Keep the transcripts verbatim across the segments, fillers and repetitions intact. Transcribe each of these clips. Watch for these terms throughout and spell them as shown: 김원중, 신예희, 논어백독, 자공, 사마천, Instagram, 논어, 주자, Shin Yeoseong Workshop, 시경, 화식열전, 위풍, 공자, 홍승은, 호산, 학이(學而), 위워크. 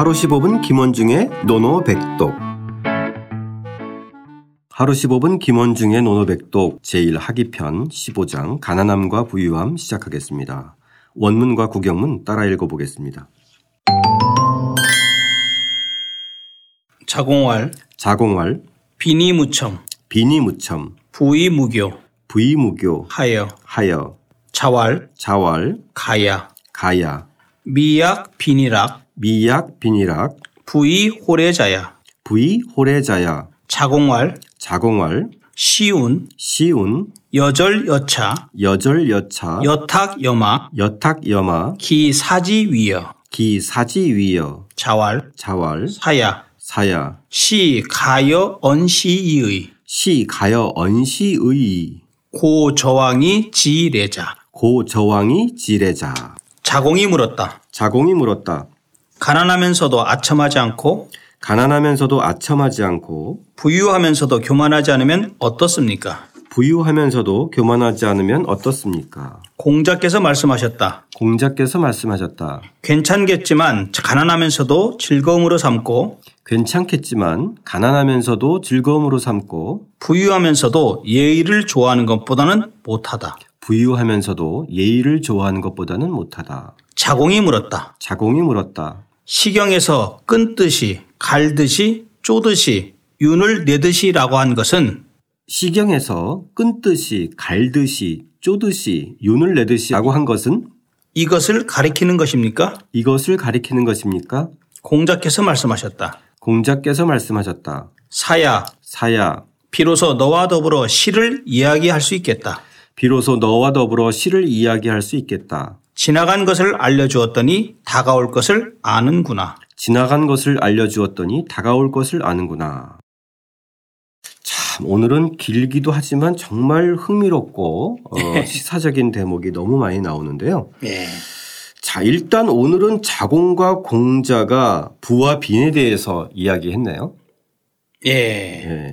하루 십오 분 김원중의 논어백독. 하루 십오 분 김원중의 논어백독 제일 하기편 십오 장 가난함과 부유함 시작하겠습니다. 원문과 구경문 따라 읽어보겠습니다. 자공왈 자공왈 비니무첨 비니무첨 부의무교 부의무교 하여 하여 자왈 자왈 가야 가야 미약 비니락 미약 비니락 부의 호래자야 부의 호래자야 자공왈 자공왈 시운 시운 여절 여차 여절 여차 여탁 여마 여탁 여마 기 사지 위여 기 사지 위여 자왈 자왈 사야 사야 시 가여 언시이의 시 가여 언시의 고 저왕이 지레자 고 저왕이 지레자 자공이 물었다 자공이 물었다 가난하면서도 아첨하지 않고 가난하면서도 아첨하지 않고 부유하면서도 교만하지 않으면 어떻습니까? 부유하면서도 교만하지 않으면 어떻습니까? 공자께서 말씀하셨다. 공자께서 말씀하셨다. 괜찮겠지만 가난하면서도 즐거움으로 삼고 괜찮겠지만 가난하면서도 즐거움으로 삼고 부유하면서도 예의를 좋아하는 것보다는 못하다. 부유하면서도 예의를 좋아하는 것보다는 못하다. 자공이 물었다. 자공이 물었다. 시경에서 끈 듯이 갈듯이 쪼듯이 윤을 내듯이라고 한 것은 시경에서 끈 듯이 갈듯이 쪼듯이 윤을 내듯이라고 한 것은 이것을 가리키는 것입니까? 이것을 가리키는 것입니까? 공자께서 말씀하셨다. 공자께서 말씀하셨다. 사야 사야 비로소 너와 더불어 시를 이야기할 수 있겠다. 비로소 너와 더불어 시를 이야기할 수 있겠다. 지나간 것을 알려주었더니 다가올 것을 아는구나. 지나간 것을 알려주었더니 다가올 것을 아는구나. 참 오늘은 길기도 하지만 정말 흥미롭고 어, 시사적인 대목이 너무 많이 나오는데요. 예. 자 일단 오늘은 자공과 공자가 부와 빈에 대해서 이야기했네요. 예. 예.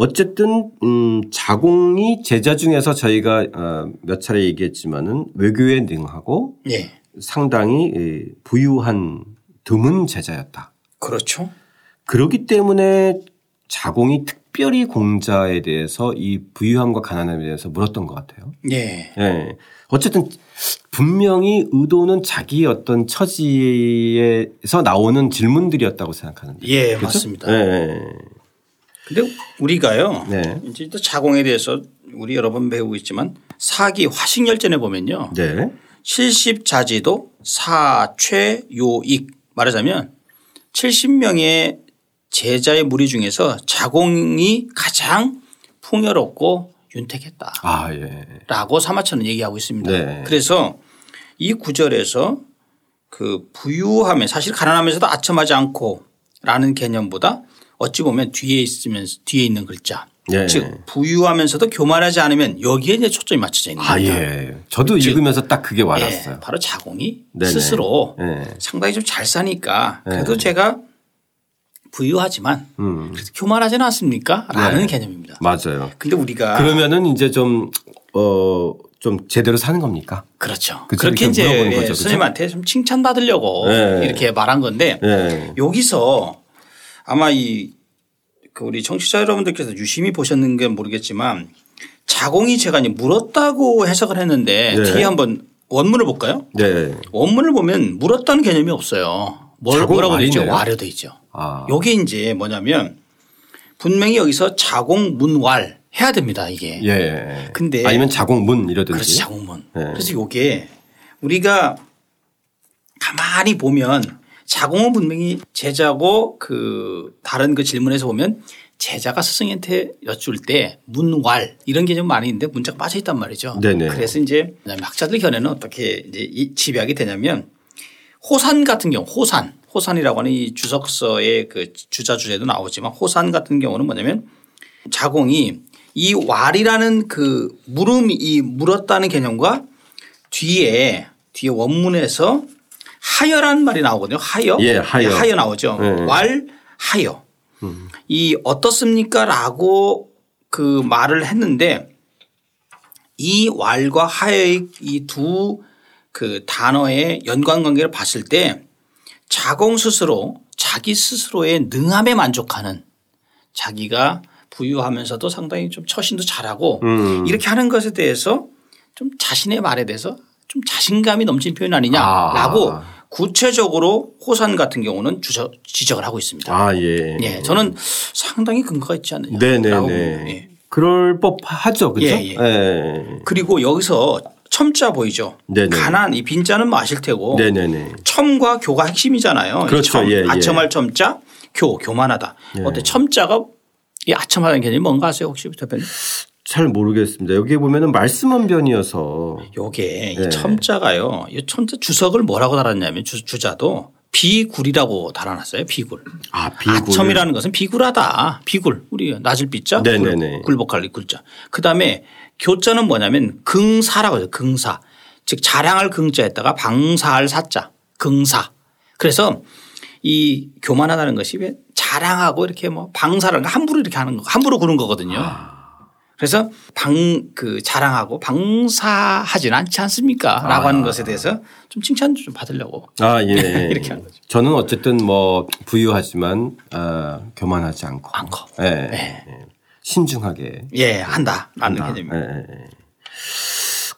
어쨌든 음, 자공이 제자 중에서 저희가 어, 몇 차례 얘기했지만은 외교에 능하고 예. 상당히 부유한 드문 제자였다. 그렇죠. 그렇기 때문에 자공이 특별히 공자에 대해서 이 부유함과 가난함에 대해서 물었던 것 같아요. 예. 예. 어쨌든 분명히 의도는 자기 어떤 처지에서 나오는 질문들이었다고 생각하는데. 예, 그렇죠? 맞습니다. 예. 근데 우리가요. 네. 이제 또 자공에 대해서 우리 여러 번 배우고 있지만 사기 화식열전에 보면요. 네. 칠십자지도 사최요익 말하자면 칠십 명의 제자의 무리 중에서 자공이 가장 풍요롭고 윤택했다. 아, 예. 라고 사마천은 얘기하고 있습니다. 네. 그래서 이 구절에서 그 부유함에 사실 가난하면서도 아첨하지 않고 라는 개념보다 어찌 보면 뒤에 있으면서 뒤에 있는 글자, 예. 즉 부유하면서도 교만하지 않으면 여기에 이제 초점이 맞춰져 있는 겁니다. 아, 예. 저도 읽으면서 딱 그게 와닿았어요. 예. 바로 자공이 네네. 스스로 예. 상당히 좀 잘 사니까 그래도 예. 제가 부유하지만 음. 그래도 교만하지는 않습니까?라는 예. 개념입니다. 맞아요. 근데 우리가 그러면은 이제 좀 어. 좀 제대로 사는 겁니까? 그렇죠. 그치? 그렇게 이제 물어보는 거죠. 스님한테 좀 칭찬받으려고 예. 이렇게 말한 건데 예. 여기서. 아마 이 그 우리 청취자 여러분들께서 유심히 보셨는 게 모르겠지만 자공이 제가 이제 물었다고 해석을 했는데 네. 뒤에 한번 원문을 볼까요? 네. 원문을 보면 물었다는 개념이 없어요. 뭘 뭐라고 되어 있죠? 와려 되어 있죠. 아. 이게 이제 뭐냐면 분명히 여기서 자공문왈 해야 됩니다. 이게. 예. 근데 아니면 자공문 이러든지. 그렇지. 자공문. 예. 그래서 이게 우리가 가만히 보면 자공은 분명히 제자고 그 다른 그 질문에서 보면 제자가 스승한테 여쭐 때 문왈 이런 개념 많이 있는데 문자가 빠져 있단 말이죠. 네네. 그래서 이제 학자들 견해는 어떻게 이제 집약이 되냐면 호산 같은 경우 호산 호산이라고 하는 이 주석서의 그 주자 주제도 나오지만 호산 같은 경우는 뭐냐면 자공이 이 왈이라는 그 물음 이 물었다는 개념과 뒤에 뒤에 원문에서 하여라는 말이 나오거든요. 하여. 예, 하여. 하여 나오죠. 예. 왈 하여. 음. 이 어떻습니까? 라고 그 말을 했는데 이 왈과 하여의 이 두 그 단어의 연관관계를 봤을 때 자공 스스로 자기 스스로의 능함에 만족하는 자기가 부유하면서도 상당히 좀 처신도 잘하고 음. 이렇게 하는 것에 대해서 좀 자신의 말에 대해서 좀 자신감이 넘친 표현 아니냐라고 아. 구체적으로 호산 같은 경우는 주저, 지적을 하고 있습니다. 아, 예. 예. 저는 상당히 근거가 있지 않느냐. 네네네. 예. 그럴 법하죠. 그렇죠? 예, 예. 예. 그리고 여기서 첨자 보이죠. 네네. 가난 이 빈자는 뭐 아실 테고. 네네네. 첨과 교가 핵심이잖아요. 그렇죠. 첨, 예, 예. 아첨할 첨자, 교 교만하다. 예. 어때? 첨자가 이 아첨하는 개념이 뭔가 아세요 혹시 대표님? 잘 모르겠습니다. 여기에 보면은 말씀한 변이어서 요게 네. 이 첨자가요. 이 첨자 주석을 뭐라고 달았냐면 주, 주자도 비굴이라고 달아놨어요. 비굴. 아, 비굴. 아첨이라는 것은 비굴하다. 비굴. 우리 낮을 빛자 굴복할 글자. 그다음에 교자는 뭐냐면 긍사라고 해요. 긍사. 즉 자랑할 긍자에다가 방사할 사자. 긍사. 그래서 이 교만하다는 것이 왜 자랑하고 이렇게 뭐 방사를 함부로 이렇게 하는 거 함부로 구는 거거든요. 아. 그래서 방, 그 자랑하고 방사하진 않지 않습니까? 라고 아. 하는 것에 대해서 좀 칭찬 좀 받으려고. 아, 예. 이렇게 하는 거죠. 저는 어쨌든 뭐 부유하지만, 어, 교만하지 않고. 않고. 예. 예. 예. 신중하게. 예, 한다. 라는 개념입니다. 예.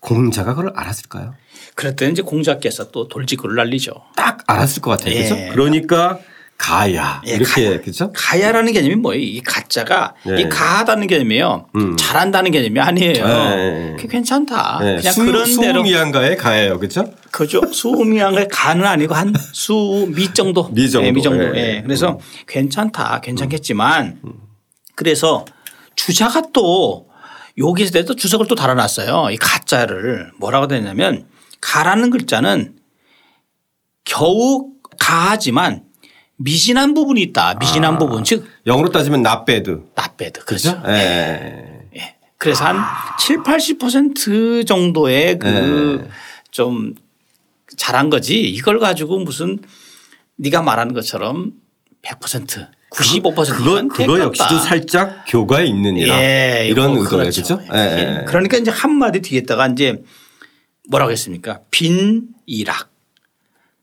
공자가 그걸 알았을까요? 그랬더니 이제 공자께서 또 돌직구를 날리죠. 딱 알았을 것 같아요. 예. 그죠? 그러니까 가야 예, 이렇게 가야. 그렇죠? 가야라는 개념이 뭐예요? 이 가짜가 예. 이 가하다는 개념이에요. 음. 잘한다는 개념이 아니에요. 예. 그게 괜찮다. 예. 그냥 수, 그런 대로 수미한가의 가예요, 그렇죠? 그죠? 수미한가의 가는 아니고 한 수미 정도, 미 정도. 네, 미 정도. 예. 예. 그래서 음. 괜찮다, 괜찮겠지만 음. 그래서 주자가 또 여기에 대해서 주석을 또 달아놨어요. 이 가짜를 뭐라고 되냐면 가라는 글자는 겨우 가하지만 미진한 부분이 있다. 미진한 아, 부분. 즉 영어로 따지면 not bad. not bad. 그렇죠. 예. 예. 예. 그래서 아. 한 칠십, 팔십 퍼센트 정도의 그 좀 예. 잘한 거지 이걸 가지고 무슨 네가 말하는 것처럼 백 퍼센트 구십오 퍼센트는 그거, 그거 역시도 살짝 교과에 있느니라 예. 이런 뭐 의도가 그렇죠. 그렇죠? 예. 예. 그러니까 이제 한마디 뒤에다가 이제 뭐라고 했습니까? 빈이락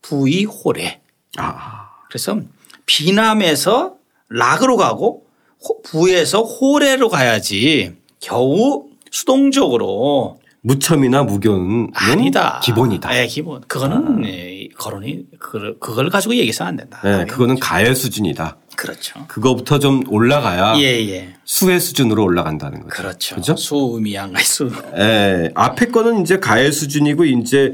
부의호래. 아. 그래서 비남에서 락으로 가고 부에서 호래로 가야지 겨우 수동적으로 무첨이나 무견은 아니다. 기본이다. 네, 기본. 그거는 아. 예, 거론이 그걸 가지고 얘기해서는 안 된다. 네, 그거는 가의 수준이다. 그렇죠. 그거부터 좀 올라가야 예, 예. 수의 수준으로 올라간다는 거죠. 그렇죠. 그렇죠? 수음이양가 수. 예, 앞에 거는 이제 가의 수준이고 이제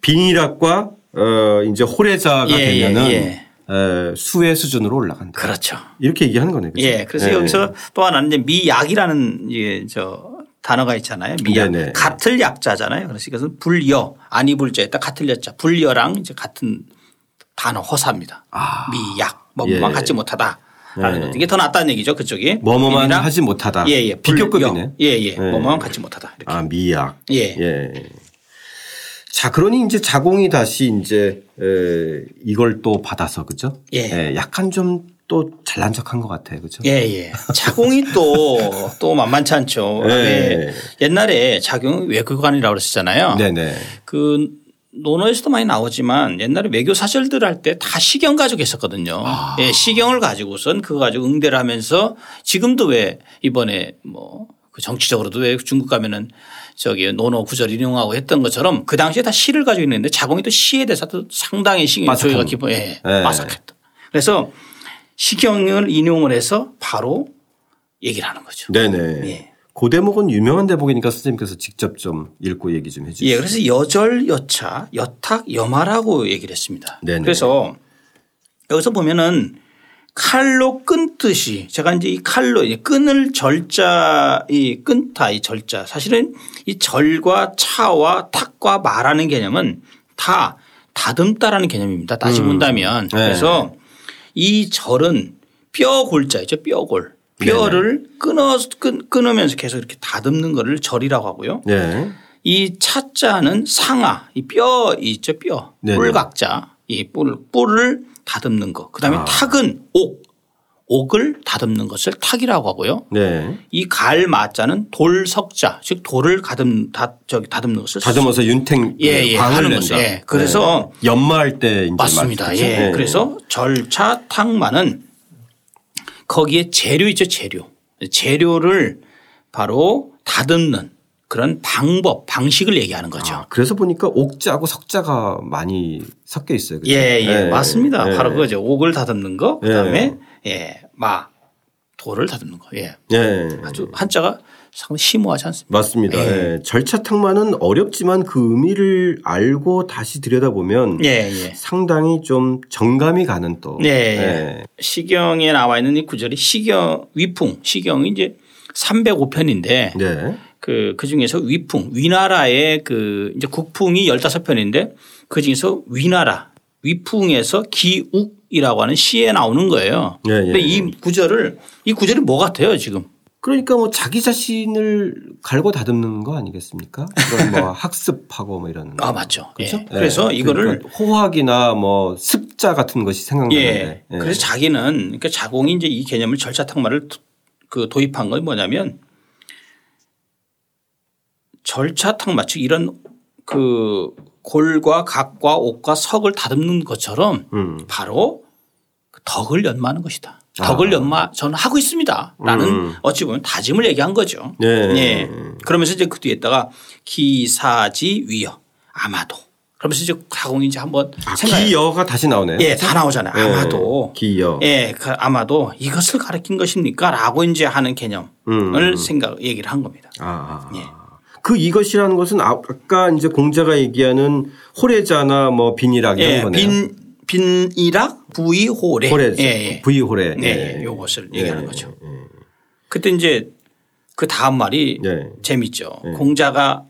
빈이락과 어 이제 호래자가 예, 되면은. 예, 예. 에, 수의 수준으로 올라간다. 그렇죠. 이렇게 얘기하는 거네요. 그렇죠? 예. 그래서 네. 여기서 또 하나는 이제 미약이라는 예, 저 단어가 있잖아요. 미약. 네네. 같을 약자잖아요. 그래서 이것은 불여 아니 불자에다 같을 약자 불여랑 이제 같은 단어 허사입니다. 아. 미약 뭐뭐만 예. 갖지 못하다. 라는 예. 것. 이게 더 낫다는 얘기죠. 그쪽이. 뭐뭐만 하지 못하다. 예예. 예. 비교급이네. 예예. 예. 뭐뭐만 갖지 못하다. 이렇게. 아 미약. 예. 예. 자, 그러니 이제 자공이 다시 이제 에 이걸 또 받아서 그죠? 예. 에 약간 좀 또 잘난 척한 것 같아요, 그죠? 예, 예. 자공이 또 또 만만치 않죠. 예. 예. 옛날에 자공 외교관이라고 그랬었잖아요. 네네. 그 논어에서도 많이 나오지만 옛날에 외교 사절들 할 때 다 시경 가지고 했었거든요. 아. 예, 시경을 가지고선 그거 가지고 응대를 하면서 지금도 왜 이번에 뭐 그 정치적으로도 왜 중국 가면은 저기 논어 구절 인용하고 했던 것처럼 그 당시에 다 시를 가지고 있는데 자공이 또 시에 대해서도 상당히 저희가 기본 예, 예. 마삭했다. 그래서 시경을 인용을 해서 바로 얘기를 하는 거죠. 네네. 예. 그 대목은 유명한 대목이니까 선생님께서 직접 좀 읽고 얘기 좀 해 주시죠. 예, 그래서 여절, 여차, 여탁, 여마라고 얘기를 했습니다. 네네. 그래서 여기서 보면은 칼로 끊듯이 제가 이제 이 칼로 이제 끈을 절자 이 끊다 이 절자 사실은 이 절과 차와 탁과 마라는 개념은 다 다듬다라는 개념입니다. 다시 음. 본다면 그래서 네. 이 절은 뼈 골자이죠. 뼈 골. 뼈를 네. 끊어 끊으면서 계속 이렇게 다듬는 거를 절이라고 하고요. 네. 이 차자는 상하 이 뼈 있죠. 뼈. 뿔 각자 이 뿔 뿔을 다듬는 거. 그다음에 아. 탁은 옥, 옥을 다듬는 것을 탁이라고 하고요. 네. 이 갈 마자는 돌석자, 즉 돌을 가듬 다 저기 다듬는 것을 다듬어서 쓰죠. 윤택 예, 예, 광을 낸다. 예. 그래서 네. 연마할 때 이제 맞습니다. 예. 네. 그래서 절차 탁마는 거기에 재료 있죠, 재료. 재료를 바로 다듬는 그런 방법, 방식을 얘기하는 거죠. 아, 그래서 보니까 옥자하고 석자가 많이 섞여 있어요. 그렇죠? 예, 예, 예, 맞습니다. 예. 바로 그거죠. 옥을 다듬는 거, 그다음에 예, 예 마, 돌을 다듬는 거. 예, 예. 아주 한자가 상당히 심오하지 않습니까? 맞습니다. 예. 예. 절차 탁마는 어렵지만 그 의미를 알고 다시 들여다보면 예, 예. 상당히 좀 정감이 가는 또. 예, 예. 예. 시경에 나와 있는 이 구절이 시경 위풍 시경이 이제 삼백오 편인데. 네. 그, 그 중에서 위풍, 위나라의 그 이제 국풍이 열다섯 편인데 그 중에서 위나라, 위풍에서 기욱이라고 하는 시에 나오는 거예요. 네, 그런데 네. 이 구절을, 이 구절이 뭐 같아요 지금? 그러니까 뭐 자기 자신을 갈고 다듬는 거 아니겠습니까? 그런 뭐 학습하고 뭐 이런. 아, 맞죠. 그렇죠? 예. 그래서 예. 이거를 호학이나 뭐 습자 같은 것이 생각나는데. 예. 예. 그래서 자기는 그러니까 자공이 이제 이 개념을 절차 탁마를 그 도입한 건 뭐냐면 절차 탁마 즉 이런 그 골과 각과 옥과 석을 다듬는 것처럼 음. 바로 덕을 연마하는 것이다. 덕을 아. 연마 저는 하고 있습니다. 라는 음. 어찌 보면 다짐을 얘기한 거죠. 네. 네. 그러면서 이제 그 뒤에다가 기사지 위여 아마도 그러면서 이제 자공이 이제 한번 아, 기여가 다시 나오네요. 예, 다 나오잖아요. 네. 아마도 기여. 예, 그 아마도 이것을 가르친 것입니까?라고 이제 하는 개념을 음. 생각 얘기를 한 겁니다. 아. 예. 그 이것이라는 것은 아까 이제 공자가 얘기하는 호래자나 뭐 빈이락 이런 예, 거네요. 빈, 빈이락 부이호래. 호래. 예, 예. 부이호래. 네. 예. 요것을 예. 얘기하는 거죠. 예. 그때 이제 그 다음 말이 예. 재밌죠. 예. 공자가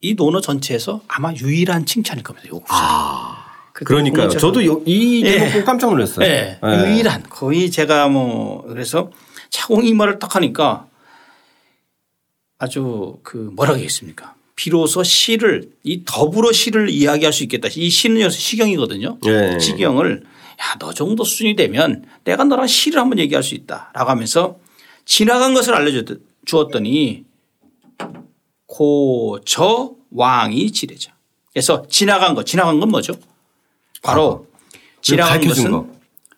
이 논어 전체에서 아마 유일한 칭찬일 겁니다. 요 구절. 아. 그러니까요. 저도 요, 이 제목 보고 예. 깜짝 놀랐어요. 예. 예. 유일한 거의 제가 뭐 그래서 자공이 이 말을 딱 하니까 아주 그 뭐라고 했습니까? 비로소 시를 이 더불어 시를 이야기할 수 있겠다. 이 시는 여기서 시경이거든요. 네. 시경을 야, 너 정도 수준이 되면 내가 너랑 시를 한번 얘기할 수 있다라고 하면서 지나간 것을 알려주었더니 고저 왕이 지레자. 그래서 지나간 것 지나간 건 뭐죠? 바로 아, 지나간 것은 거.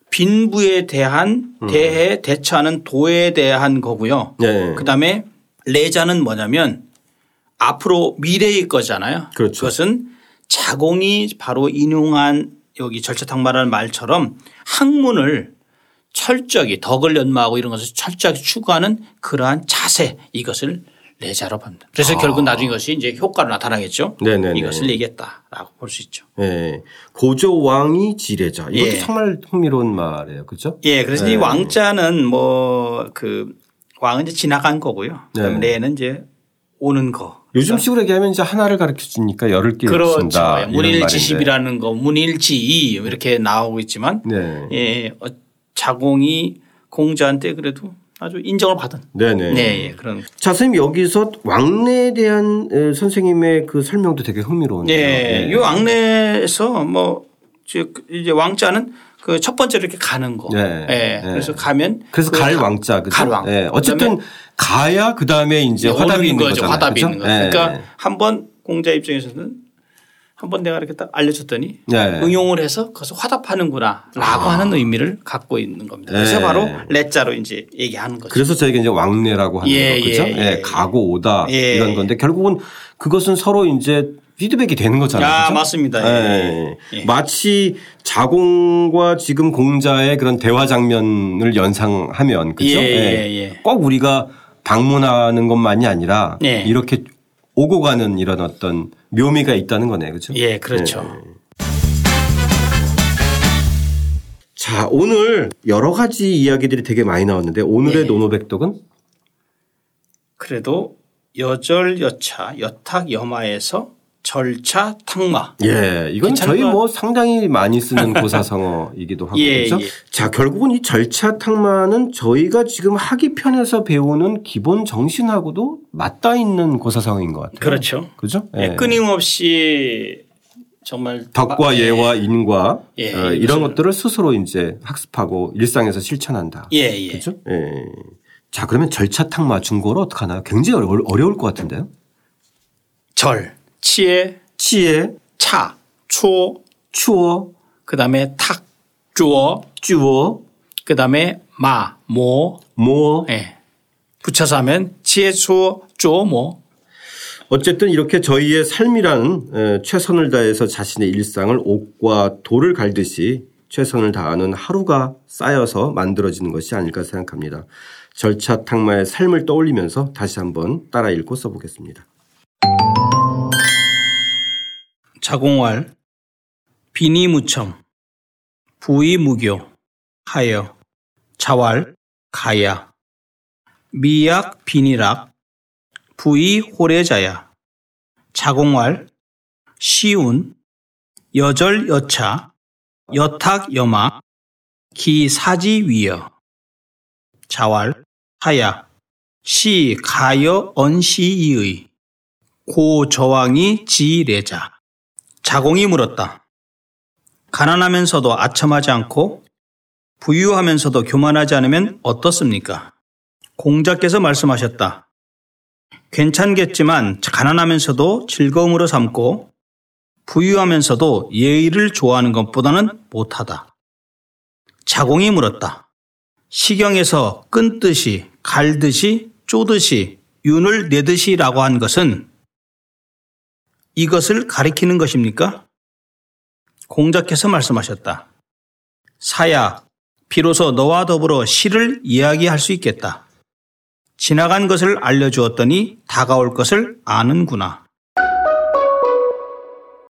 빈부에 대한 대해 대처하는 도에 대한 거고요. 네. 그다음에 레자는 뭐냐면 앞으로 미래의 거잖아요. 그렇죠. 그것은 자공이 바로 인용한 여기 절차 탁마라는 말처럼 학문을 철저히 덕을 연마하고 이런 것을 철저히 추구하는 그러한 자세 이것을 레자로 봅니다. 그래서 아. 결국 나중에 것이 이제 효과로 나타나겠죠. 네네네. 이것을 얘기했다라고 볼 수 있죠. 네. 고조왕이 지레자. 이것도 예. 정말 흥미로운 말이에요. 그렇죠? 예. 그래서 네. 이 왕자는 뭐 그 왕은 이제 지나간 거고요. 그다음에 네. 레는 이제 오는 거. 요즘 식으로 얘기하면 이제 하나를 가르쳐 주니까 열을 끼우친다. 그렇죠. 문일지십이라는 거 문일지이 이렇게 나오고 있지만 네. 예, 자공이 공자한테 그래도 아주 인정을 받은. 네네. 네. 예, 그런. 자, 선생님 여기서 왕래에 대한 선생님의 그 설명도 되게 흥미로운데요. 네. 예. 이 왕래에서 뭐 즉 이제 왕자는 그 첫 번째로 이렇게 가는 거. 네. 네. 그래서 가면. 그래서 갈 왕자. 그죠? 갈 왕. 네. 어쨌든 가야 그 다음에 이제 네. 화답이 있는 거죠. 화답이 그렇죠? 있는 거죠. 네. 그러니까 네. 한번 공자 입장에서는 한번 내가 이렇게 딱 알려줬더니 네. 응용을 해서 그것을 화답하는구나 라고 아. 하는 의미를 갖고 있는 겁니다. 그래서 네. 바로 레자로 이제 얘기하는 거죠. 그래서 저희가 이제 왕래라고 하는 예. 거죠. 그렇죠? 예. 예. 가고 오다 예. 이런 건데 결국은 그것은 서로 이제 피드백이 되는 거잖아요. 아, 그렇죠? 맞습니다. 예. 예. 예. 마치 자공과 지금 공자의 그런 대화 장면을 연상하면 그렇죠. 예. 예. 예. 꼭 우리가 방문하는 것만이 아니라 예. 이렇게 오고 가는 이런 어떤 묘미가 있다는 거네요. 그렇죠. 예, 그렇죠. 예. 자, 오늘 여러 가지 이야기들이 되게 많이 나왔는데 오늘의 예. 논어백독은 그래도 여절여차 여탁여마에서 절차 탁마. 예, 이건 저희 뭐 상당히 많이 쓰는 고사성어이기도 하고 예, 그렇죠. 예. 자, 결국은 이 절차 탁마는 저희가 지금 학이 편에서 배우는 기본 정신하고도 맞닿아 있는 고사성어인 것 같아요. 그렇죠. 그죠? 예. 예, 끊임없이 정말 덕과 예와 인과 예, 어, 이런 것들을 스스로 이제 학습하고 일상에서 실천한다. 예, 예. 그렇죠? 예. 자, 그러면 절차탁마 중고로 어떻게 하나요? 굉장히 어려울 것 같은데요. 절, 치에, 치에, 차, 추어, 추어, 그다음에 탁, 주어, 주어, 그다음에 마, 모, 모. 예. 붙여서 하면 치에, 추어, 주어, 모. 어쨌든 이렇게 저희의 삶이란 최선을 다해서 자신의 일상을 옥과 돌을 갈듯이 최선을 다하는 하루가 쌓여서 만들어지는 것이 아닐까 생각합니다. 절차탁마의 삶을 떠올리면서 다시 한번 따라 읽고 써보겠습니다. 자공왈 비니무청 부의무교 하여 자왈 가야 미약 비니락 부의 호래자야 자공왈 시운 여절여차 여탁여마 기사지위여 자왈 하야 시가여 언시이의 고저왕이 지레자 자공이 물었다. 가난하면서도 아첨하지 않고 부유하면서도 교만하지 않으면 어떻습니까? 공자께서 말씀하셨다. 괜찮겠지만 가난하면서도 즐거움으로 삼고 부유하면서도 예의를 좋아하는 것보다는 못하다. 자공이 물었다. 시경에서 끈듯이 갈듯이 쪼듯이 윤을 내듯이라고 한 것은 이것을 가리키는 것입니까? 공자께서 말씀하셨다. 사야, 비로소 너와 더불어 시를 이야기할 수 있겠다. 지나간 것을 알려주었더니 다가올 것을 아는구나.